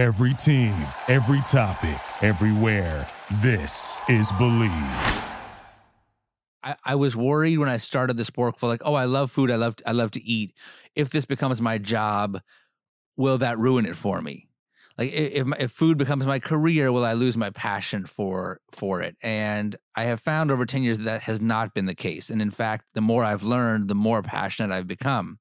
Every team, every topic, everywhere. This is Believe. I was worried when I started The Sporkful, like, oh, I love food. I love to eat. If this becomes my job, will that ruin it for me? Like, if food becomes my career, will I lose my passion for it? And I have found over 10 years that that has not been the case. And in fact, the more I've learned, the more passionate I've become.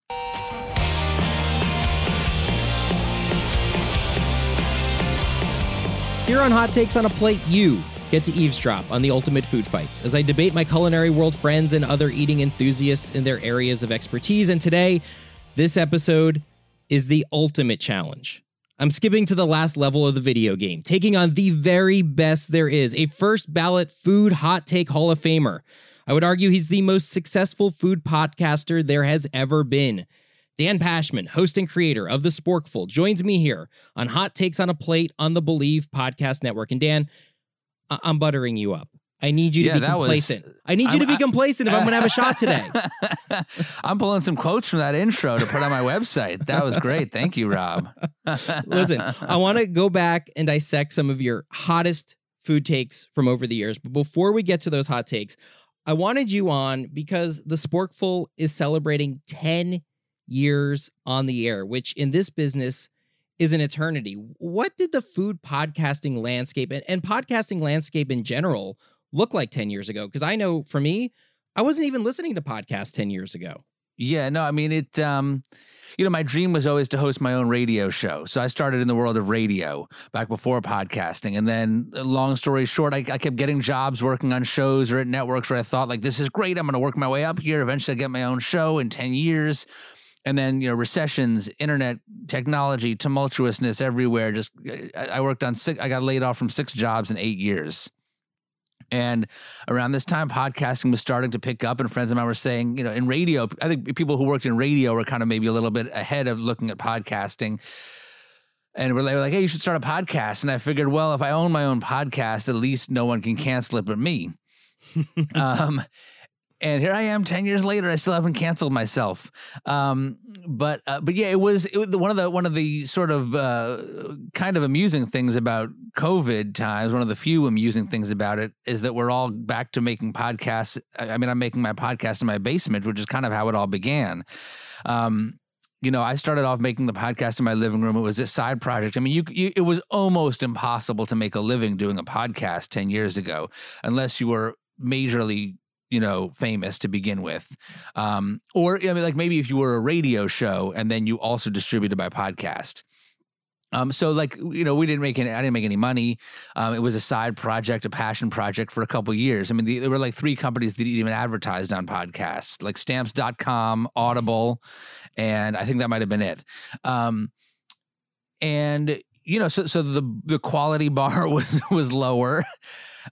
Here on Hot Takes on a Plate, you get to eavesdrop on the ultimate food fights as I debate my culinary world friends and other eating enthusiasts in their areas of expertise. And today, this episode is the ultimate challenge. I'm skipping to the last level of the video game, taking on the very best there is, a first ballot food hot take Hall of Famer. I would argue he's the most successful food podcaster there has ever been. Dan Pashman, host and creator of The Sporkful, joins me here on Hot Takes on a Plate on the Believe Podcast Network. And Dan, I'm buttering you up. I need you to be complacent. I need you to be complacent if I'm going to have a shot today. I'm pulling some quotes from that intro to put on my website. That was great. Thank you, Rob. Listen, I want to go back and dissect some of your hottest food takes from over the years. But before we get to those hot takes, I wanted you on because The Sporkful is celebrating 10 years on the air, which in this business is an eternity. What did the food podcasting landscape and podcasting landscape in general look like 10 years ago? Because I know for me, I wasn't even listening to podcasts 10 years ago. Yeah, no, I mean, my dream was always to host my own radio show. So I started in the world of radio back before podcasting. And then long story short, I kept getting jobs working on shows or at networks where I thought, like, this is great. I'm going to work my way up here. Eventually I'll get my own show in 10 years. And then, recessions, internet, technology, tumultuousness everywhere. Just I got laid off from 6 jobs in 8 years. And around this time, podcasting was starting to pick up, and friends of mine were saying, in radio, I think people who worked in radio were kind of maybe a little bit ahead of looking at podcasting. And they were like, hey, you should start a podcast. And I figured, well, if I own my own podcast, at least no one can cancel it but me. And here I am 10 years later, I still haven't canceled myself. It was one of the sort of kind of amusing things about COVID times. One of the few amusing things about it is that we're all back to making podcasts. I mean, I'm making my podcast in my basement, which is kind of how it all began. I started off making the podcast in my living room. It was a side project. I mean, it was almost impossible to make a living doing a podcast 10 years ago, unless you were majorly famous to begin with. Maybe if you were a radio show and then you also distributed by podcast. We I didn't make any money. It was a side project, a passion project for a couple of years. I mean, there were like 3 companies that even advertised on podcasts, like stamps.com, Audible, and I think that might've been it. So the quality bar was lower.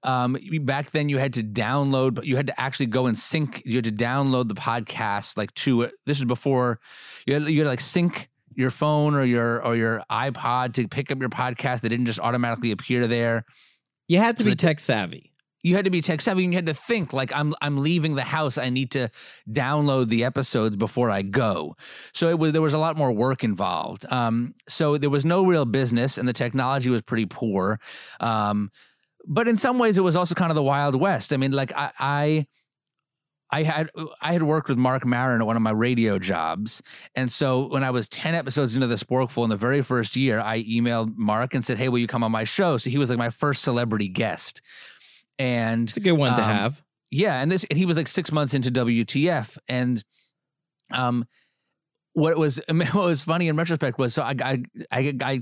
Back then you had to download, but you had to actually go and sync. You had to download the podcast this was before you had like sync your phone or your iPod to pick up your podcast. They didn't just automatically appear there. You had to be tech savvy. You had to be tech savvy, and you had to think like, I'm leaving the house. I need to download the episodes before I go. So there was a lot more work involved. So there was no real business, and the technology was pretty poor. But in some ways, it was also kind of the Wild West. I mean, like I had worked with Marc Maron at one of my radio jobs. And so when I was 10 episodes into The Sporkful in the very first year, I emailed Marc and said, hey, will you come on my show? So he was like my first celebrity guest. And it's a good one to have. Yeah. And he was like 6 months into WTF. And what was funny in retrospect was, so I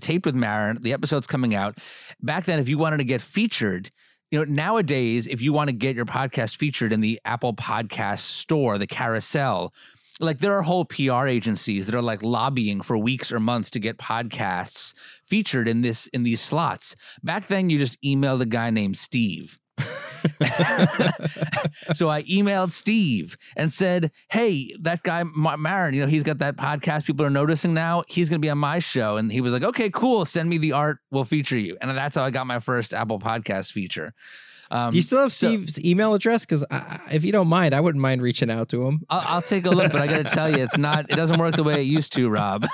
taped with Maron, the episode's coming out. Back then, if you wanted to get featured, nowadays, if you want to get your podcast featured in the Apple Podcast store, the carousel, like there are whole PR agencies that are like lobbying for weeks or months to get podcasts featured in these slots. Back then, you just emailed a guy named Steve. So I emailed Steve and said, hey, that guy Maron, he's got that podcast people are noticing now, he's gonna be on my show. And he was like, okay, cool, send me the art, we'll feature you. And that's how I got my first Apple Podcast feature. Do you still have Steve's email address? Because if you don't mind, I wouldn't mind reaching out to him. I'll take a look, but I got to tell you, it doesn't work the way it used to, Rob.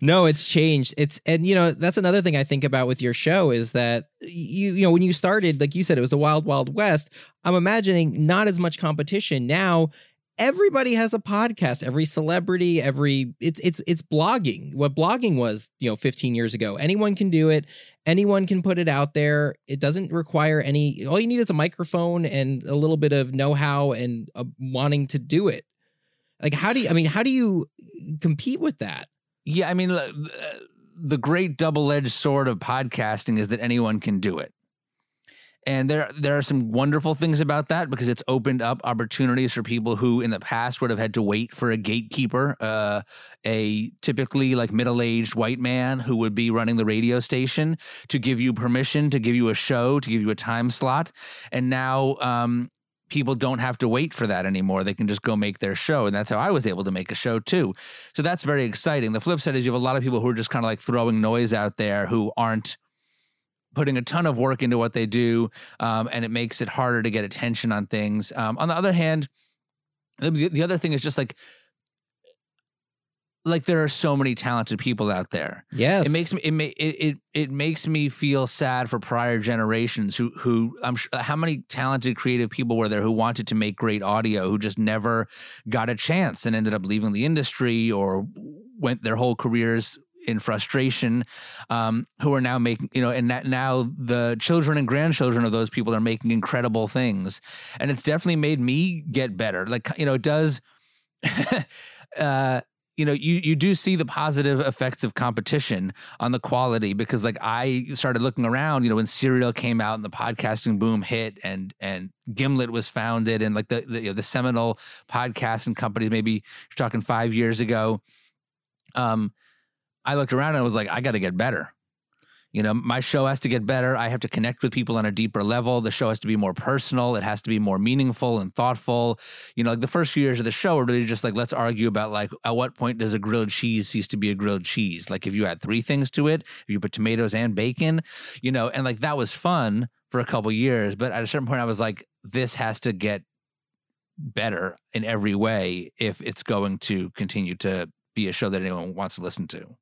No, it's changed. And you know, that's another thing I think about with your show is that you know, when you started, like you said, it was the wild, wild west. I'm imagining not as much competition now. Everybody has a podcast, every celebrity, it's blogging. What blogging was, you know, 15 years ago, anyone can do it. Anyone can put it out there. It doesn't require all you need is a microphone and a little bit of know-how and wanting to do it. Like, how do you compete with that? Yeah. I mean, the great double-edged sword of podcasting is that anyone can do it. And there are some wonderful things about that because it's opened up opportunities for people who in the past would have had to wait for a gatekeeper, a typically like middle-aged white man who would be running the radio station to give you permission, to give you a show, to give you a time slot. And now people don't have to wait for that anymore. They can just go make their show. And that's how I was able to make a show too. So that's very exciting. The flip side is you have a lot of people who are just kind of like throwing noise out there who aren't putting a ton of work into what they do, and it makes it harder to get attention on things. On the other hand, the other thing is just like there are so many talented people out there. Yes, it makes me feel sad for prior generations who I'm sure, how many talented creative people were there who wanted to make great audio who just never got a chance and ended up leaving the industry or went their whole careers in frustration, who are now making, you know, and now the children and grandchildren of those people are making incredible things. And it's definitely made me get better. Like, you know, it does, you know, you do see the positive effects of competition on the quality because like I started looking around, you know, when Serial came out and the podcasting boom hit and Gimlet was founded and like the seminal podcasting companies, maybe you're talking 5 years ago. I looked around and I was like, I got to get better. You know, my show has to get better. I have to connect with people on a deeper level. The show has to be more personal. It has to be more meaningful and thoughtful. You know, like the first few years of the show are really just like, let's argue about like, at what point does a grilled cheese cease to be a grilled cheese? Like if you add three things to it, if you put tomatoes and bacon, you know, and like that was fun for a couple years. But at a certain point I was like, this has to get better in every way if it's going to continue to be a show that anyone wants to listen to.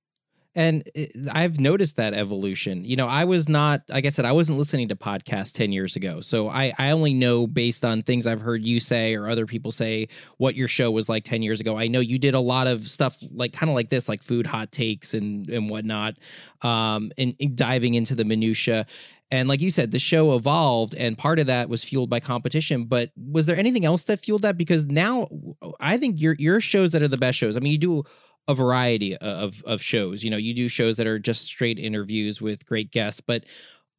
And I've noticed that evolution. You know, I was not, like I said, I wasn't listening to podcasts 10 years ago. So I only know based on things I've heard you say or other people say what your show was like 10 years ago. I know you did a lot of stuff like kind of like this, like food hot takes and whatnot, and diving into the minutia. And like you said, the show evolved and part of that was fueled by competition. But was there anything else that fueled that? Because now I think your shows that are the best shows, I mean, you do a variety of shows. You know, you do shows that are just straight interviews with great guests, but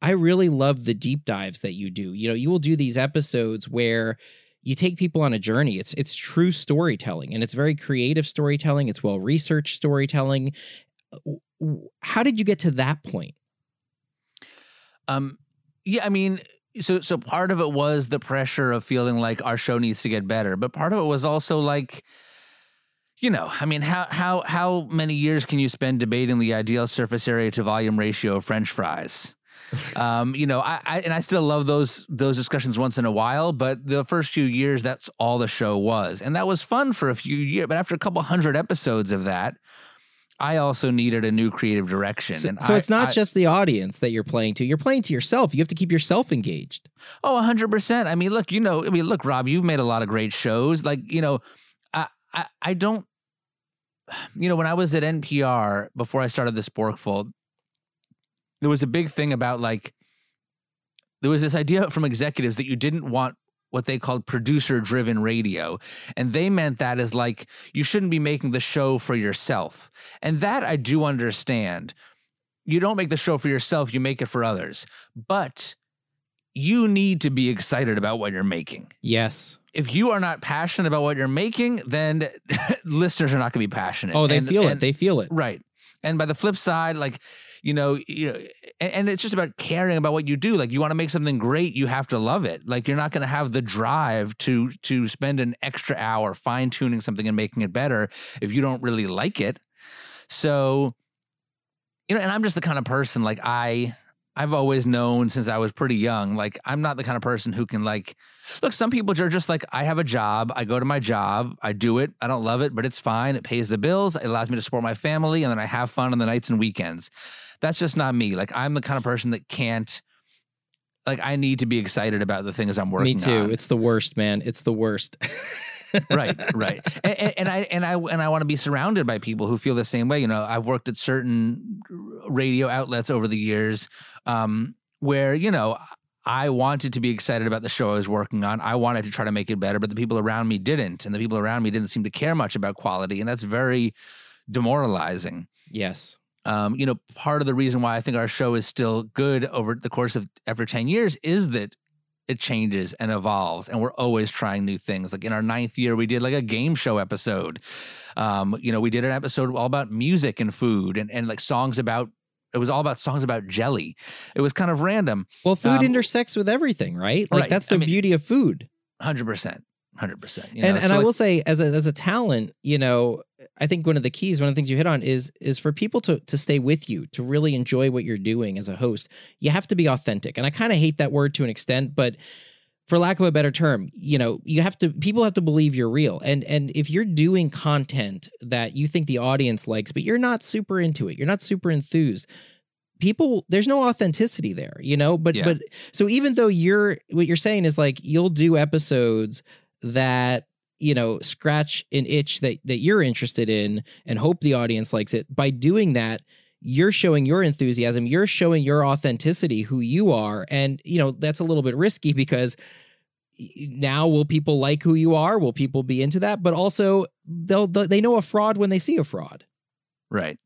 I really love the deep dives that you do. You know, you will do these episodes where you take people on a journey. It's true storytelling and it's very creative storytelling. It's well-researched storytelling. How did you get to that point? Yeah, I mean, so part of it was the pressure of feeling like our show needs to get better, but part of it was also like, you know, I mean, how many years can you spend debating the ideal surface area to volume ratio of French fries? You know, I still love those discussions once in a while, but the first few years, that's all the show was. And that was fun for a few years, but after a couple hundred episodes of that, I also needed a new creative direction. So it's not just the audience that you're playing to. You're playing to yourself. You have to keep yourself engaged. Oh, 100%. I mean, look, you know, Rob, you've made a lot of great shows. Like, you know, I don't, you know, when I was at NPR before I started The Sporkful, there was a big thing about like, there was this idea from executives that you didn't want what they called producer-driven radio. And they meant that as like, you shouldn't be making the show for yourself. And that I do understand. You don't make the show for yourself, you make it for others. But you need to be excited about what you're making. Yes. If you are not passionate about what you're making, then listeners are not going to be passionate. Oh, They feel it. Right. And by the flip side, like, you know, and it's just about caring about what you do. Like you want to make something great, you have to love it. Like you're not going to have the drive to spend an extra hour fine tuning something and making it better if you don't really like it. So, you know, and I'm just the kind of person like I've always known since I was pretty young, like, I'm not the kind of person who can, like, look, some people are just like, I have a job, I go to my job, I do it, I don't love it, but it's fine, it pays the bills, it allows me to support my family, and then I have fun on the nights and weekends. That's just not me. Like, I'm the kind of person that can't, like, I need to be excited about the things I'm working on. Me too. On. It's the worst, man. It's the worst. Right. And I want to be surrounded by people who feel the same way. You know, I've worked at certain radio outlets over the years where, you know, I wanted to be excited about the show I was working on. I wanted to try to make it better, but the people around me didn't. And the people around me didn't seem to care much about quality. And that's very demoralizing. Yes. You know, part of the reason why I think our show is still good over the course of after 10 years is that it changes and evolves, and we're always trying new things. Like in our 9th year, we did like a game show episode. You know, we did an episode all about music and food and like songs about, it was all about songs about jelly. It was kind of random. Well, food intersects with everything, right? Like that's the beauty of food. 100%. 100%. And I will say, as a talent, you know, I think one of the keys, one of the things you hit on is for people to stay with you, to really enjoy what you're doing as a host. You have to be authentic. And I kind of hate that word to an extent, but for lack of a better term, you know, people have to believe you're real. And if you're doing content that you think the audience likes, but you're not super into it, you're not super enthused, people, there's no authenticity there, you know, but so even though what you're saying is like, you'll do episodes that, you know, scratch an itch that you're interested in and hope the audience likes it. By doing that, you're showing your enthusiasm, you're showing your authenticity, who you are. And, you know, that's a little bit risky because now will people like who you are? Will people be into that? But also they know a fraud when they see a fraud. Right.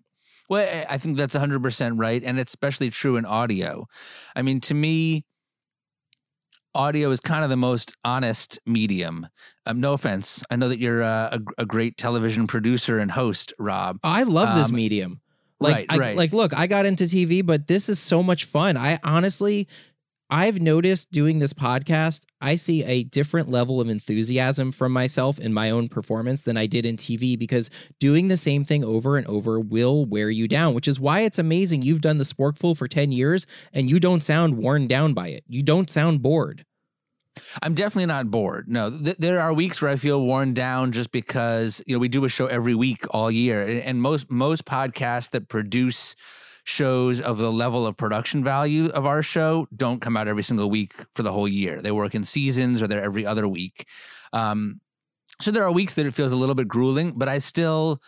Well, I think that's 100% right. And it's especially true in audio. I mean, to me, audio is kind of the most honest medium. No offense. I know that you're a great television producer and host, Rob. I love this medium. Look, I got into TV, but this is so much fun. I've noticed doing this podcast, I see a different level of enthusiasm from myself in my own performance than I did in TV, because doing the same thing over and over will wear you down, which is why it's amazing you've done The Sporkful for 10 years and you don't sound worn down by it. You don't sound bored. I'm definitely not bored. No, there are weeks where I feel worn down just because, you know, we do a show every week all year, and most podcasts that produce shows of the level of production value of our show don't come out every single week for the whole year. They work in seasons, or they're every other week. So there are weeks that it feels a little bit grueling, but I still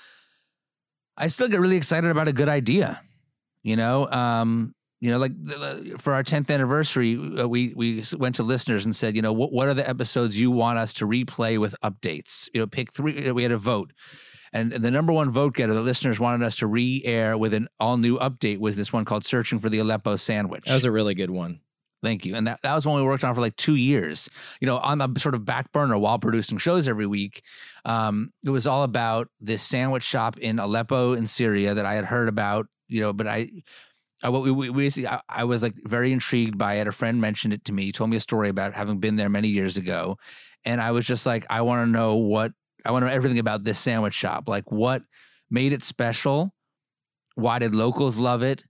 get really excited about a good idea. You know, like for our 10th anniversary, we went to listeners and said, you know, what are the episodes you want us to replay with updates? You know, pick 3. We had a vote. And the number one vote getter that listeners wanted us to re-air with an all-new update was this one called Searching for the Aleppo Sandwich. That was a really good one. Thank you. And that was one we worked on for like 2 years, you know, on a sort of back burner while producing shows every week. It was all about this sandwich shop in Aleppo in Syria that I had heard about, you know, but I was like very intrigued by it. A friend mentioned it to me, told me a story about having been there many years ago. And I was just like, I want to know everything about this sandwich shop. Like, what made it special? Why did locals love it?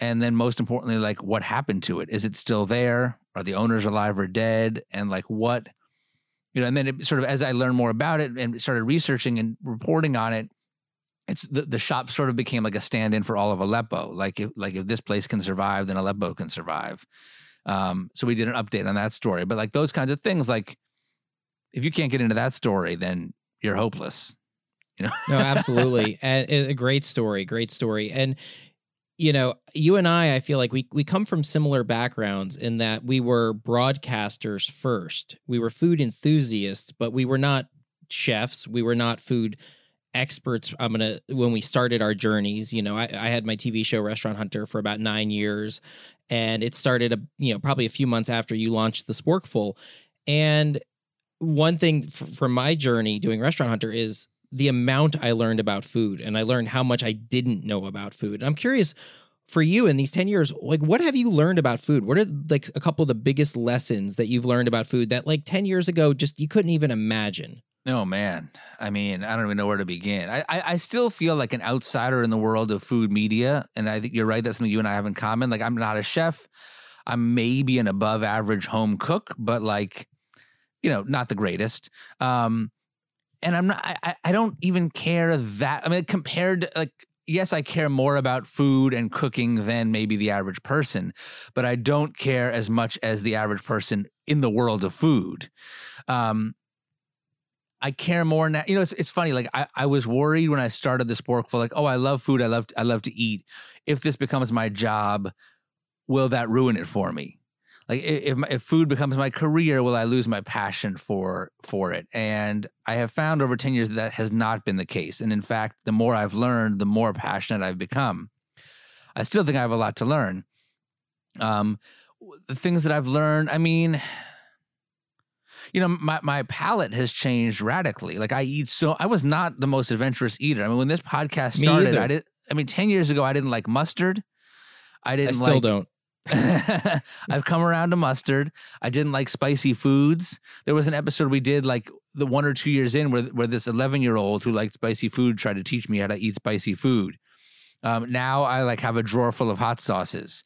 And then most importantly, like, what happened to it? Is it still there? Are the owners alive or dead? And like, what, you know, and then it sort of, as I learned more about it and started researching and reporting on it, it's the shop sort of became like a stand-in for all of Aleppo. Like if this place can survive, then Aleppo can survive. So we did an update on that story, but like those kinds of things, like if you can't get into that story, then you're hopeless, you know? No, absolutely. And a great story. And, you know, you and I feel like we come from similar backgrounds in that we were broadcasters first. We were food enthusiasts, but we were not chefs. We were not food experts. When we started our journeys, you know, I had my TV show Restaurant Hunter for about 9 years, and it started, probably a few months after you launched The Sporkful. And one thing from my journey doing Restaurant Hunter is the amount I learned about food, and I learned how much I didn't know about food. And I'm curious for you in these 10 years, like, what have you learned about food? What are like a couple of the biggest lessons that you've learned about food that like 10 years ago, just you couldn't even imagine? Oh, man. I mean, I don't even know where to begin. I still feel like an outsider in the world of food media. And I think you're right. That's something you and I have in common. Like, I'm not a chef. I'm maybe an above average home cook, but like, you know, not the greatest. And I'm not, I don't even care that, I mean, compared to like, yes, I care more about food and cooking than maybe the average person, but I don't care as much as the average person in the world of food. I care more now. You know, it's funny. Like I was worried when I started The Sporkful, like, oh, I love food. I love to eat. If this becomes my job, will that ruin it for me? Like if food becomes my career, will I lose my passion for it? And I have found over 10 years that, that has not been the case. And in fact, the more I've learned, the more passionate I've become. I still think I have a lot to learn. The things that I've learned, I mean, you know, my palate has changed radically. Like I was not the most adventurous eater. I mean, when this podcast started, I mean, 10 years ago, I didn't like mustard. I still don't. I've come around to mustard. I didn't like spicy foods. There was an episode we did like the 1 or 2 years in where this 11-year-old who liked spicy food tried to teach me how to eat spicy food. Now I like have a drawer full of hot sauces.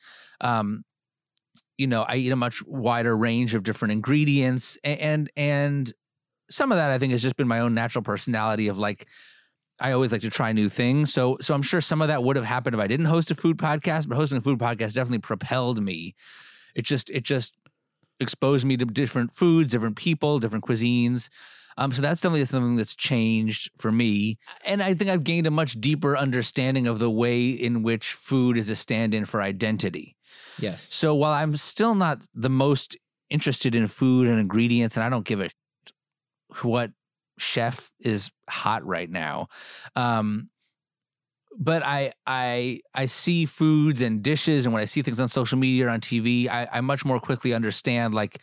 You know, I eat a much wider range of different ingredients. And some of that, I think, has just been my own natural personality of like, I always like to try new things. So I'm sure some of that would have happened if I didn't host a food podcast, but hosting a food podcast definitely propelled me. It just exposed me to different foods, different people, different cuisines. So that's definitely something that's changed for me. And I think I've gained a much deeper understanding of the way in which food is a stand-in for identity. Yes. So while I'm still not the most interested in food and ingredients, and I don't give a shit what chef is hot right now, but I see foods and dishes, and when I see things on social media or on TV, I much more quickly understand like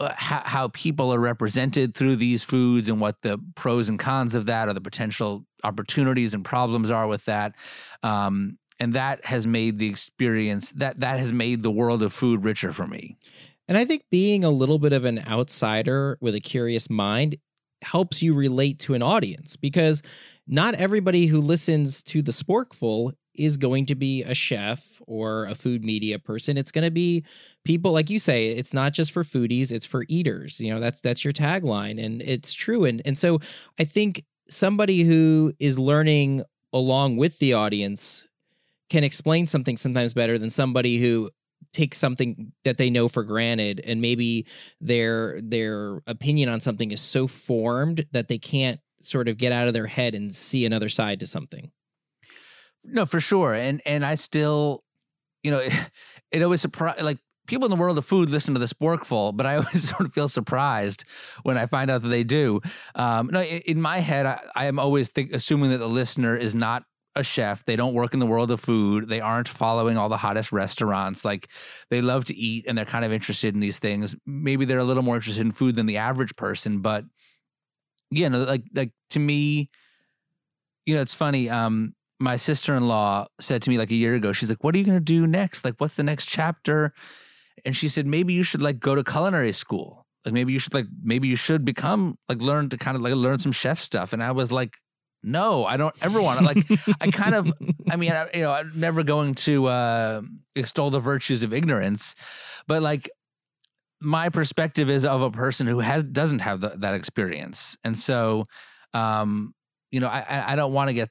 how people are represented through these foods and what the pros and cons of that, or the potential opportunities and problems are with that. And that has made the experience, that has made the world of food richer for me. And I think being a little bit of an outsider with a curious mind helps you relate to an audience, because not everybody who listens to The Sporkful is going to be a chef or a food media person. It's going to be people, like you say, it's not just for foodies, it's for eaters. You know, that's your tagline, and it's true. And so I think somebody who is learning along with the audience can explain something sometimes better than somebody who takes something that they know for granted, and maybe their opinion on something is so formed that they can't sort of get out of their head and see another side to something. No, for sure. And I still, you know, it always surprised, like, people in the world of food listen to The Sporkful, but I always sort of feel surprised when I find out that they do. No, in my head, I am always assuming that the listener is not a chef. They don't work in the world of food. They aren't following all the hottest restaurants. Like, they love to eat and they're kind of interested in these things. Maybe they're a little more interested in food than the average person, but yeah, no, like to me, you know, it's funny. My sister-in-law said to me like a year ago, she's like, what are you going to do next? Like, what's the next chapter? And she said, maybe you should like go to culinary school. Like, maybe you should become like, learn to kind of like learn some chef stuff. And I was like, no, I don't ever want to. Like, I'm never going to extol the virtues of ignorance, but like my perspective is of a person who doesn't have that experience, and so, you know, I don't want to get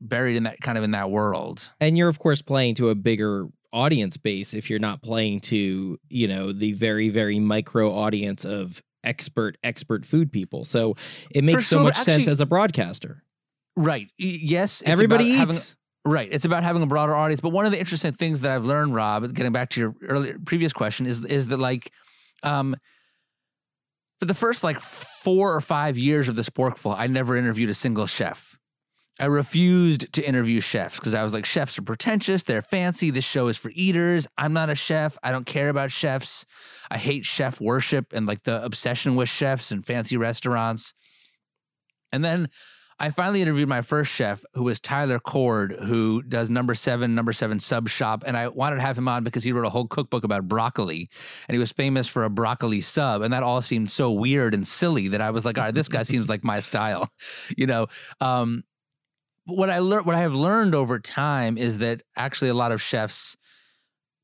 buried in that kind of in that world. And you're of course playing to a bigger audience base if you're not playing to, you know, the very, very micro audience of expert food people. So it makes so much sense as a broadcaster. Right. Yes. Everybody eats. Right. It's about having a broader audience. But one of the interesting things that I've learned, Rob, getting back to your previous question, is that like, for the first like 4 or 5 years of The Sporkful, I never interviewed a single chef. I refused to interview chefs because I was like, chefs are pretentious. They're fancy. This show is for eaters. I'm not a chef. I don't care about chefs. I hate chef worship and like the obsession with chefs and fancy restaurants. And then I finally interviewed my first chef, who was Tyler Cord, who does number seven sub shop. And I wanted to have him on because he wrote a whole cookbook about broccoli, and he was famous for a broccoli sub. And that all seemed so weird and silly that I was like, all right, this guy seems like my style, you know? What I have learned over time is that actually a lot of chefs,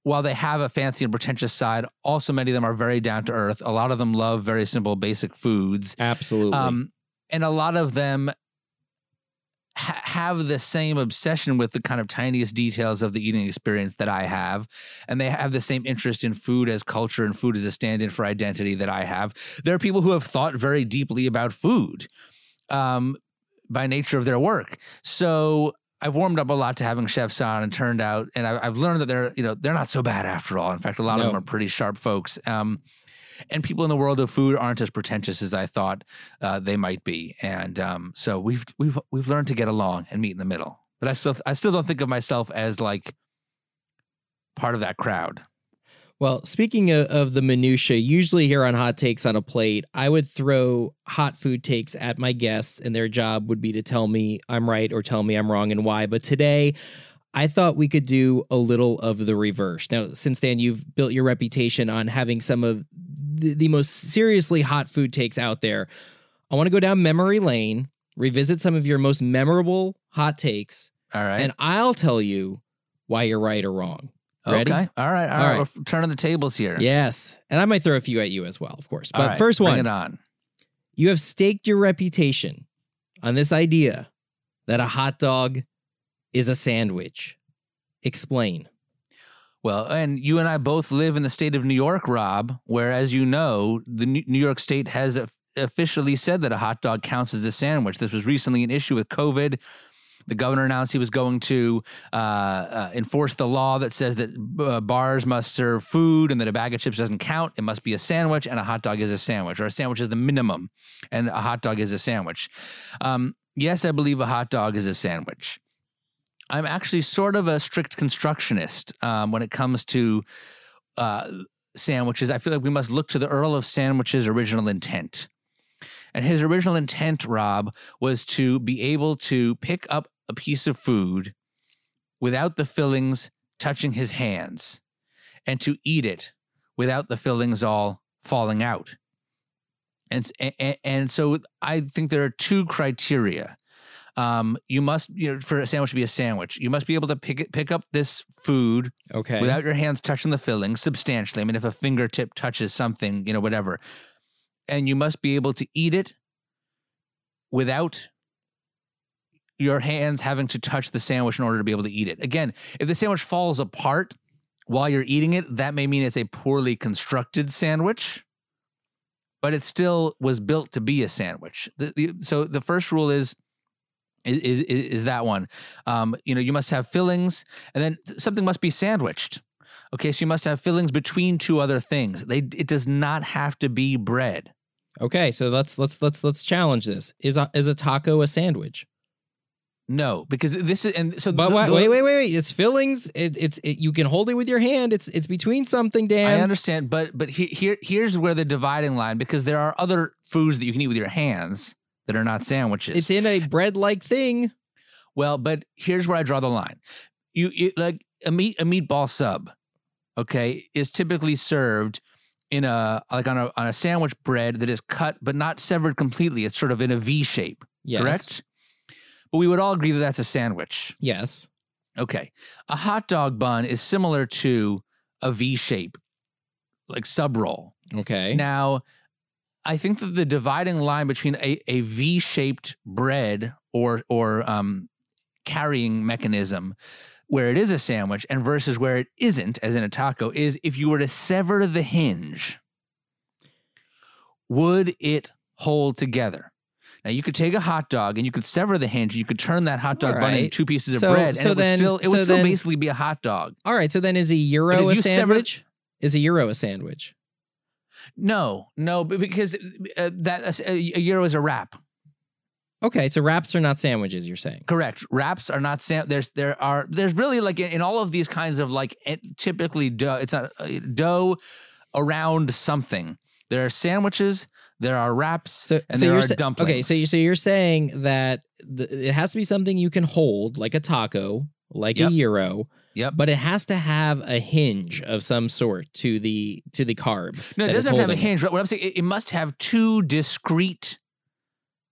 while they have a fancy and pretentious side, also many of them are very down to earth. A lot of them love very simple, basic foods. Absolutely. And a lot of them have the same obsession with the kind of tiniest details of the eating experience that I have. And they have the same interest in food as culture and food as a stand-in for identity that I have. There are people who have thought very deeply about food, by nature of their work. So I've warmed up a lot to having chefs on, and turned out, and I've learned that they're not so bad after all. In fact, a lot of them are pretty sharp folks. And people in the world of food aren't as pretentious as I thought they might be. And so we've learned to get along and meet in the middle. But I still don't think of myself as like part of that crowd. Well, speaking of the minutia, usually here on Hot Takes on a Plate, I would throw hot food takes at my guests, and their job would be to tell me I'm right or tell me I'm wrong and why. But today, I thought we could do a little of the reverse. Now, since then, you've built your reputation on having some of the most seriously hot food takes out there. I want to go down memory lane, revisit some of your most memorable hot takes. All right. And I'll tell you why you're right or wrong. Ready? Okay. All right. We're turning the tables here. Yes. And I might throw a few at you as well, of course. But first one. Bring it on. You have staked your reputation on this idea that a hot dog is a sandwich. Explain. Well, and you and I both live in the state of New York, Rob, where, as you know, the New York state has officially said that a hot dog counts as a sandwich. This was recently an issue with COVID. The governor announced he was going to enforce the law that says that bars must serve food, and that a bag of chips doesn't count. It must be a sandwich, and a hot dog is a sandwich, or a sandwich is the minimum, and a hot dog is a sandwich. Yes, I believe a hot dog is a sandwich. I'm actually sort of a strict constructionist when it comes to sandwiches. I feel like we must look to the Earl of Sandwich's original intent. And his original intent, Rob, was to be able to pick up a piece of food without the fillings touching his hands, and to eat it without the fillings all falling out. And so I think there are two criteria. You must, for a sandwich to be a sandwich, you must be able to pick up this food without your hands touching the fillings substantially. I mean, if a fingertip touches something, whatever. And you must be able to eat it without your hands having to touch the sandwich in order to be able to eat it. Again, if the sandwich falls apart while you're eating it, that may mean it's a poorly constructed sandwich, but it still was built to be a sandwich. So the first rule is that one. You must have fillings, and then something must be sandwiched. Okay, so you must have fillings between two other things. It does not have to be bread. Okay, so let's challenge this. Is a taco a sandwich? No, because this is and so. But wait! It's fillings. You can hold it with your hand. It's between something, Dan. I understand, but here's where the dividing line, because there are other foods that you can eat with your hands that are not sandwiches. It's in a bread-like thing. Well, but here's where I draw the line. Like a meatball sub. Okay, is typically served in on a sandwich bread that is cut but not severed completely. It's sort of in a V shape, yes. Correct? But we would all agree that that's a sandwich. Yes. Okay. A hot dog bun is similar to a V shape, like sub roll. Okay. Now, I think that the dividing line between a V shaped bread or carrying mechanism, where it is a sandwich, and versus where it isn't, as in a taco, is if you were to sever the hinge, would it hold together? Now, you could take a hot dog and you could sever the hinge, and you could turn that hot dog bun into two pieces of bread, and it would still basically be a hot dog. All right, so then is a gyro a sandwich? Is a gyro a sandwich? No, because a gyro is a wrap. Okay, so wraps are not sandwiches, you're saying? Correct. Wraps are not sandwiches. There's really, like, in all of these kinds of, like, typically dough, it's not dough around something. There are sandwiches, there are wraps, and there are dumplings. Okay, so you're saying that it has to be something you can hold, like a taco, like a gyro. Yep. But it has to have a hinge of some sort to the carb. No, it doesn't have to have a hinge. What I'm saying, it must have two discrete,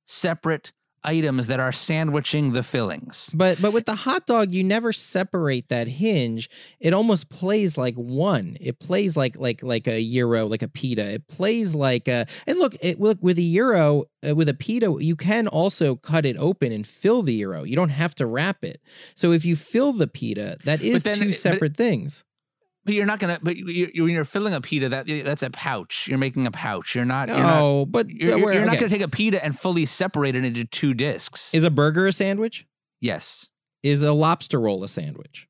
separate items that are sandwiching the fillings. But with the hot dog, you never separate that hinge. It almost plays like one. It plays like a gyro, like a pita. It plays like a, and look with a gyro, with a pita, you can also cut it open and fill the gyro. You don't have to wrap it. So if you fill the pita, that is two separate things. But you're not gonna. But when you're filling a pita, that's a pouch. You're making a pouch. You're not. You're not gonna take a pita and fully separate it into two discs. Is a burger a sandwich? Yes. Is a lobster roll a sandwich?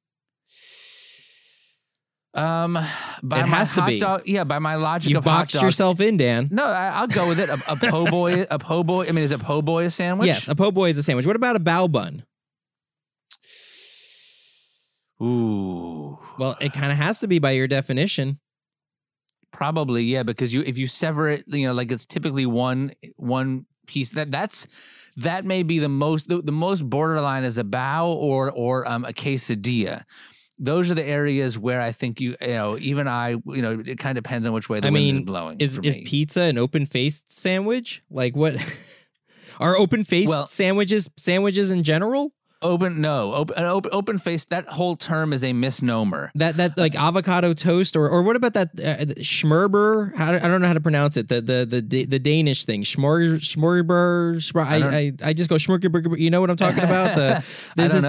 By it has to be. By my logic, you boxed yourself in, Dan. No, I'll go with it. A po' boy. A po' boy. I mean, is a po' boy a sandwich? Yes, a po' boy is a sandwich. What about a bao bun? Ooh. Well, it kind of has to be by your definition. Probably, yeah, because if you sever it, like it's typically one piece. That may be the most borderline is a bao or a quesadilla. Those are the areas where I think it kind of depends on which way the wind is blowing. Is pizza an open-faced sandwich? Like what are open-faced sandwiches in general? Open face. That whole term is a misnomer. That like avocado toast or what about that schmorber? I don't know how to pronounce it. The Danish thing, schmorber. I just go schmorber. You know what I'm talking about? This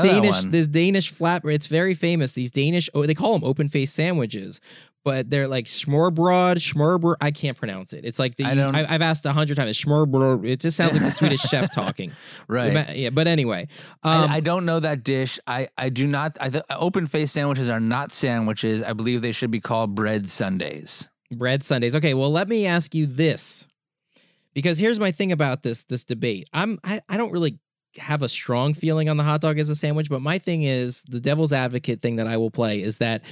Danish flatbread. It's very famous. These Danish, they call them open face sandwiches. But they're like schmorbröd. I can't pronounce it. It's like I've asked 100 times. Schmorbröd. It just sounds like the Swedish chef talking, right? Yeah. But anyway, I don't know that dish. I do not. Open faced sandwiches are not sandwiches. I believe they should be called bread sundaes. Bread sundaes. Okay. Well, let me ask you this, because here's my thing about this debate. I don't really have a strong feeling on the hot dog as a sandwich, but my thing is the devil's advocate thing that I will play is that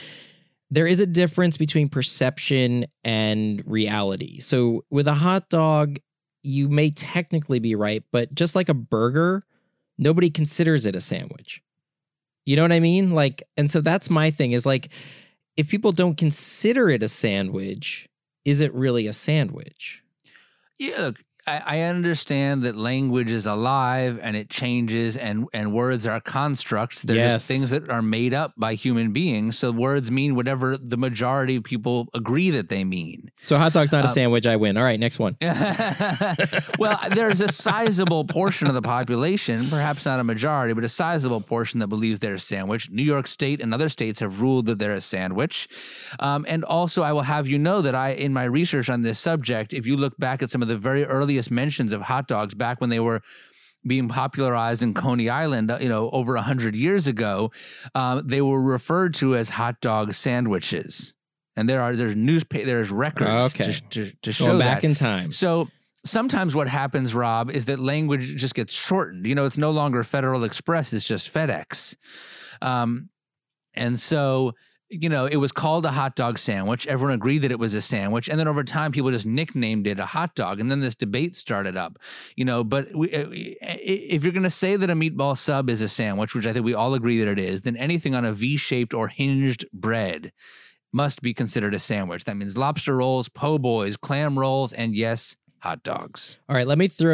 there is a difference between perception and reality. So with a hot dog, you may technically be right, but just like a burger, nobody considers it a sandwich. You know what I mean? Like, and so that's my thing is like, if people don't consider it a sandwich, is it really a sandwich? Yeah, look, I understand that language is alive and it changes and words are constructs. They're just things that are made up by human beings. So words mean whatever the majority of people agree that they mean. So hot dog's not a sandwich. I win. All right, next one. Well, there's a sizable portion of the population, perhaps not a majority, but a sizable portion that believes they're a sandwich. New York State and other states have ruled that they're a sandwich. And also I will have you know that in my research on this subject, if you look back at some of the very earliest mentions of hot dogs back when they were being popularized in Coney Island, over 100 years ago, they were referred to as hot dog sandwiches, and there's records to show that. Back in time. So sometimes what happens, Rob, is that language just gets shortened. It's no longer Federal Express; it's just FedEx, and so. It was called a hot dog sandwich. Everyone agreed that it was a sandwich. And then over time, people just nicknamed it a hot dog. And then this debate started up, but if you're going to say that a meatball sub is a sandwich, which I think we all agree that it is, then anything on a V-shaped or hinged bread must be considered a sandwich. That means lobster rolls, po' boys, clam rolls, and yes, hot dogs. All right, let me throw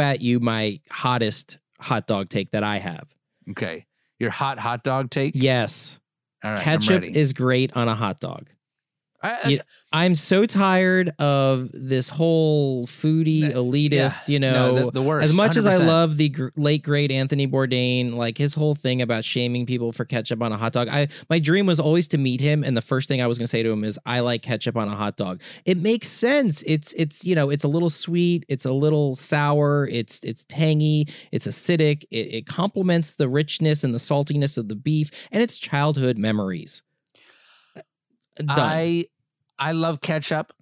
at you my hottest hot dog take that I have. Okay. Your hot dog take? Yes. All right, ketchup is great on a hot dog. I'm so tired of this whole foodie elitist, the worst. As much 100%. As I love the late great Anthony Bourdain, like his whole thing about shaming people for ketchup on a hot dog. My dream was always to meet him. And the first thing I was going to say to him is I like ketchup on a hot dog. It makes sense. It's a little sweet. It's a little sour. It's tangy. It's acidic. It complements the richness and the saltiness of the beef and it's childhood memories. Done. I love ketchup.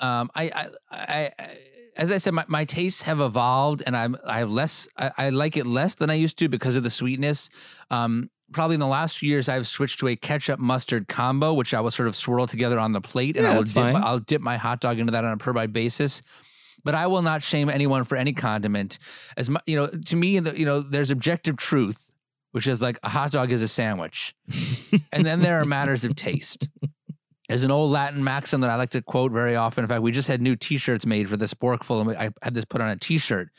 As I said, my tastes have evolved, and I like it less than I used to because of the sweetness. probably in the last few years, I've switched to a ketchup mustard combo, which I will sort of swirl together on the plate, and I'll dip my hot dog into that on a per bite basis. But I will not shame anyone for any condiment. As much, you know, to me, you know, there's objective truth, which is like a hot dog is a sandwich. And then there are matters of taste. There's an old Latin maxim that I like to quote very often. In fact, we just had new t-shirts made for The Sporkful, and I had this put on a t-shirt.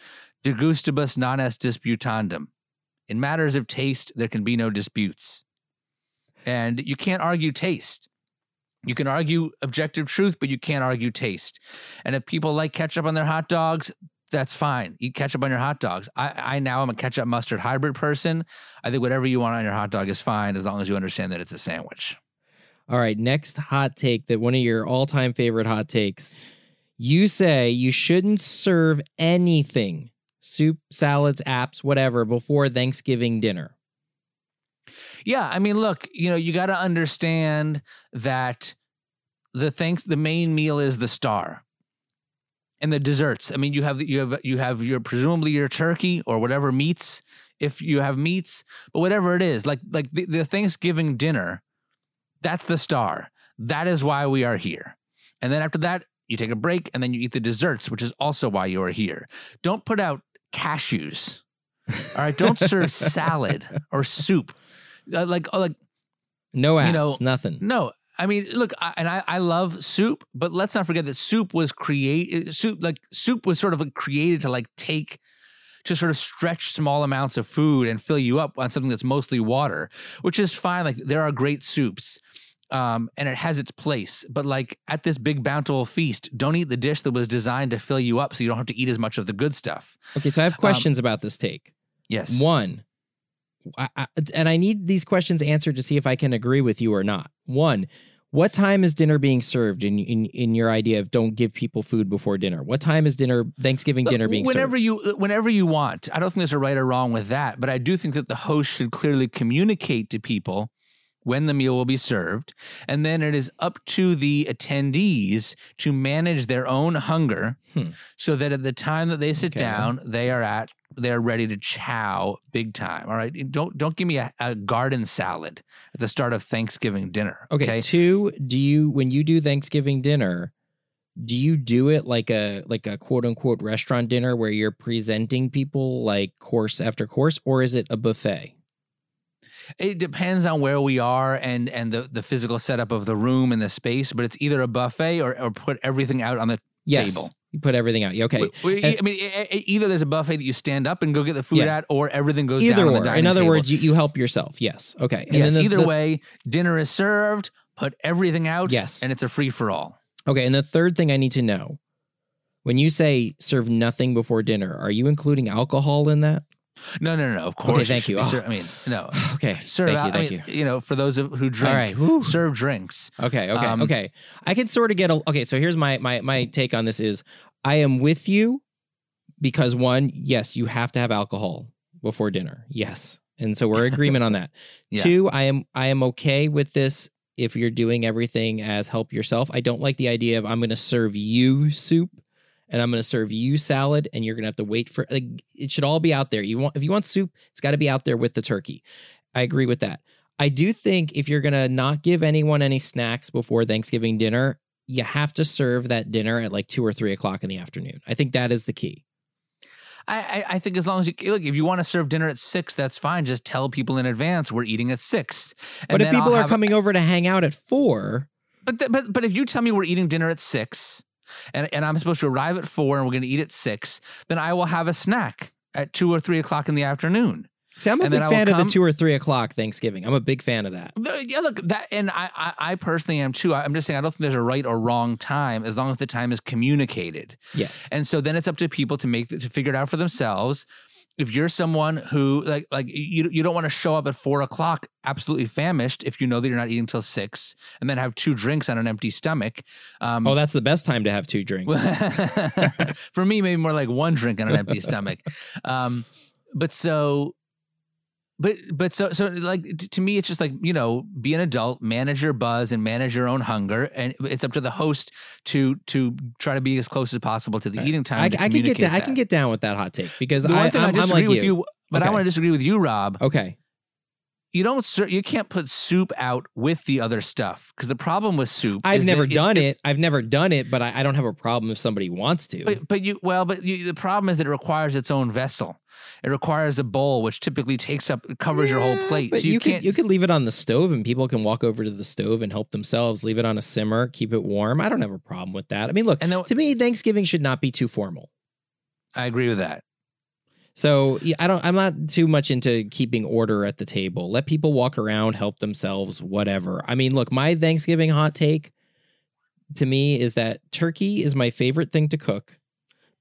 De gustibus non est disputandum. In matters of taste, there can be no disputes. And you can't argue taste. You can argue objective truth, but you can't argue taste. And if people like ketchup on their hot dogs, that's fine. Eat ketchup on your hot dogs. I now am a ketchup mustard hybrid person. I think whatever you want on your hot dog is fine, as long as you understand that it's a sandwich. All right, next hot take, that one of your all-time favorite hot takes. You say you shouldn't serve anything, soup, salads, apps, whatever, before Thanksgiving dinner. Yeah, I mean, look, you know, you got to understand that the main meal is the star, and the desserts. I mean, you have your presumably your turkey or whatever meats, if you have meats, but whatever it is, like the Thanksgiving dinner, that's the star. That is why we are here. And then after that, you take a break, and then you eat the desserts, which is also why you are here. Don't put out cashews. All right, don't serve salad or soup. Like no apps, you know, nothing. No, I mean, look, I love soup, but let's not forget that soup was created. Soup was sort of created to to sort of stretch small amounts of food and fill you up on something that's mostly water, which is fine. Like, there are great soups, and it has its place. But like at this big bountiful feast, don't eat the dish that was designed to fill you up, so you don't have to eat as much of the good stuff. Okay, so I have questions about this take. Yes. One. And I need these questions answered to see if I can agree with you or not. One, what time is dinner being served in your idea of don't give people food before dinner? What time is Thanksgiving dinner being served? Whenever you want. I don't think there's a right or wrong with that, but I do think that the host should clearly communicate to people when the meal will be served. And then it is up to the attendees to manage their own hunger so that at the time that they sit down, they're ready to chow big time. All right. Don't give me a garden salad at the start of Thanksgiving dinner. Okay. Two, when you do Thanksgiving dinner, do you do it like a quote unquote restaurant dinner where you're presenting people like course after course, or is it a buffet? It depends on where we are and the physical setup of the room and the space, but it's either a buffet or put everything out on the table. You put everything out. Okay. I mean, either there's a buffet that you stand up and go get the food at, or everything goes down on the dining table. In other words, you help yourself. Yes. Okay. And yes. Either way, dinner is served, put everything out, and it's a free-for-all. Okay. And the third thing I need to know, when you say serve nothing before dinner, are you including alcohol in that? No. Of course. Okay, thank you. I mean, no. Okay. Serve thank you. Thank you. You know, for those who drink, all right, serve drinks. Okay. Okay. I can sort of get so here's my take on this is I am with you because one, yes, you have to have alcohol before dinner. Yes. And so we're in agreement on that. Yeah. Two, I am okay with this if you're doing everything as help yourself. I don't like the idea of I'm going to serve you soup. And I'm going to serve you salad, and you're going to have to wait for it should all be out there. If you want soup, it's got to be out there with the turkey. I agree with that. I do think if you're going to not give anyone any snacks before Thanksgiving dinner, you have to serve that dinner at like 2 or 3 o'clock in the afternoon. I think that is the key. I think as long as you look, if you want to serve dinner at 6, that's fine. Just tell people in advance we're eating at 6. But if people are coming over to hang out at 4, but if you tell me we're eating dinner at 6. And I'm supposed to arrive at 4 and we're going to eat at 6, then I will have a snack at 2 or 3 o'clock in the afternoon. See, I'm a big fan of the 2 or 3 o'clock Thanksgiving. I'm a big fan of that. Yeah, look, I personally am too. I'm just saying I don't think there's a right or wrong time as long as the time is communicated. Yes. And so then it's up to people to figure it out for themselves. If you're someone who like you don't want to show up at 4 o'clock absolutely famished if you know that you're not eating till 6 and then have 2 drinks on an empty stomach. That's the best time to have 2 drinks. For me, maybe more like 1 drink on an empty stomach. But like to me, it's just like, you know, be an adult, manage your buzz and manage your own hunger. And it's up to the host to try to be as close as possible to the eating time. I can get down with that hot take because I'm like you. But okay. I want to disagree with you, Rob. Okay. you can't put soup out with the other stuff, because the problem with soup I've never done it, but I don't have a problem if somebody wants to. But the problem is that it requires its own vessel. It requires a bowl, which typically covers your whole plate. But so you could leave it on the stove, and people can walk over to the stove and help themselves. Leave it on a simmer, keep it warm. I don't have a problem with that. I mean, look, to me, Thanksgiving should not be too formal. I agree with that. So I'm not too much into keeping order at the table. Let people walk around, help themselves, whatever. I mean, look, my Thanksgiving hot take to me is that turkey is my favorite thing to cook,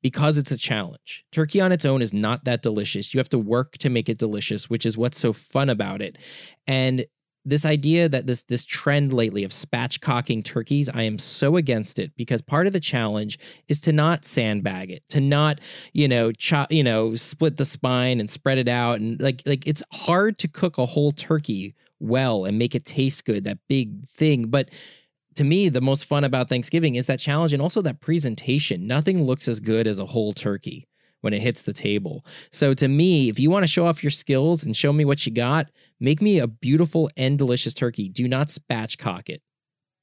because it's a challenge. Turkey on its own is not that delicious. You have to work to make it delicious, which is what's so fun about it. And this idea that this trend lately of spatchcocking turkeys, I am so against it, because part of the challenge is to not sandbag it, to not, chop, split the spine and spread it out. And like it's hard to cook a whole turkey well and make it taste good, that big thing. But to me, the most fun about Thanksgiving is that challenge, and also that presentation. Nothing looks as good as a whole turkey when it hits the table. So to me, if you want to show off your skills and show me what you got, make me a beautiful and delicious turkey. Do not spatchcock it.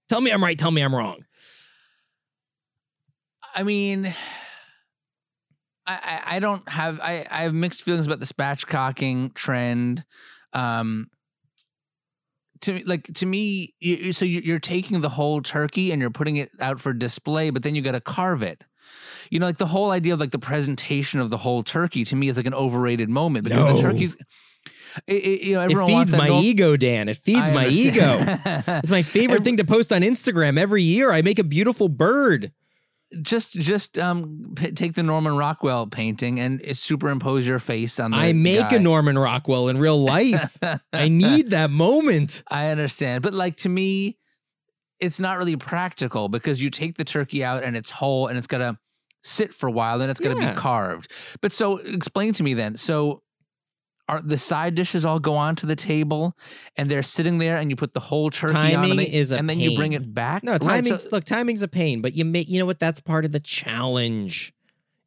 Tell me I'm right. Tell me I'm wrong. I mean, I don't have, I have mixed feelings about the spatchcocking trend. To me, so you're taking the whole turkey and you're putting it out for display, but then you got to carve it. Like the whole idea of like the presentation of the whole turkey to me is like an overrated moment, because the turkey's, everyone it feeds wants my ego, Dan. It feeds my ego. It's my favorite thing to post on Instagram every year. I make a beautiful bird. Just take the Norman Rockwell painting and superimpose your face on the I make guy. A Norman Rockwell in real life. I need that moment. I understand. But to me, it's not really practical, because you take the turkey out and it's whole and it's got to sit for a while and it's got to be carved. But so explain to me then. So are the side dishes all go onto the table and they're sitting there, and you put the whole turkey on it, is a and then pain. You bring it back? No, timing's a pain, but you know what? That's part of the challenge.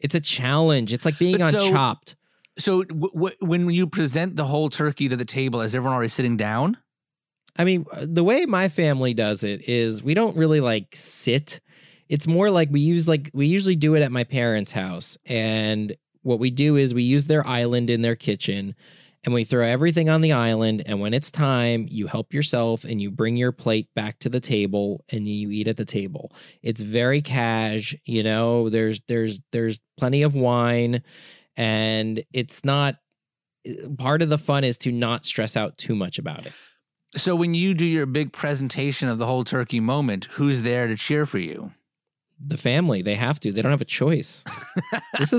It's a challenge. It's like being on Chopped. So when you present the whole turkey to the table, is everyone already sitting down? I mean, the way my family does it is we don't really sit. It's more like we usually do it at my parents' house. And what we do is we use their island in their kitchen, and we throw everything on the island. And when it's time, you help yourself and you bring your plate back to the table and you eat at the table. It's very cash. There's plenty of wine, and it's not, part of the fun is to not stress out too much about it. So when you do your big presentation of the whole turkey moment, who's there to cheer for you? The family. They have to. They don't have a choice. That's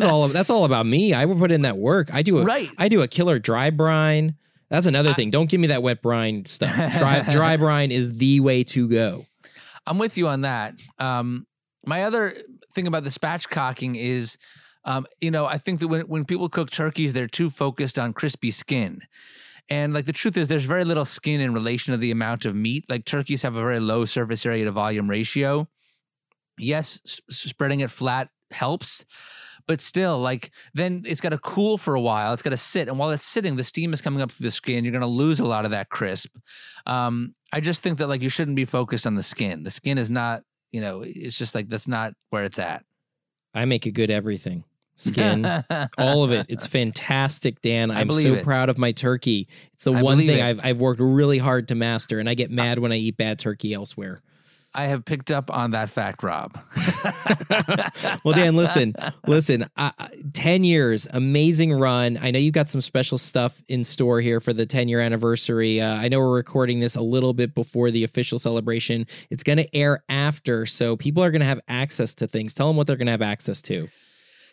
all about me. I will put in that work. I do a killer dry brine. That's another thing. Don't give me that wet brine stuff. Dry brine is the way to go. I'm with you on that. My other thing about the spatchcocking is, I think that when people cook turkeys, they're too focused on crispy skin. And the truth is there's very little skin in relation to the amount of meat. Turkeys have a very low surface area to volume ratio. Yes, spreading it flat helps, but still then it's got to cool for a while. It's got to sit. And while it's sitting, the steam is coming up through the skin. You're going to lose a lot of that crisp. I just think that you shouldn't be focused on the skin. The skin is not, it's just that's not where it's at. I make a good everything. Skin, all of it. It's fantastic, Dan. I'm so proud of my turkey. It's the one thing I've worked really hard to master, and I get mad when I eat bad turkey elsewhere. I have picked up on that fact, Rob. Well, Dan, listen, 10 years, amazing run. I know you've got some special stuff in store here for the 10-year anniversary. I know we're recording this a little bit before the official celebration. It's going to air after, so people are going to have access to things. Tell them what they're going to have access to.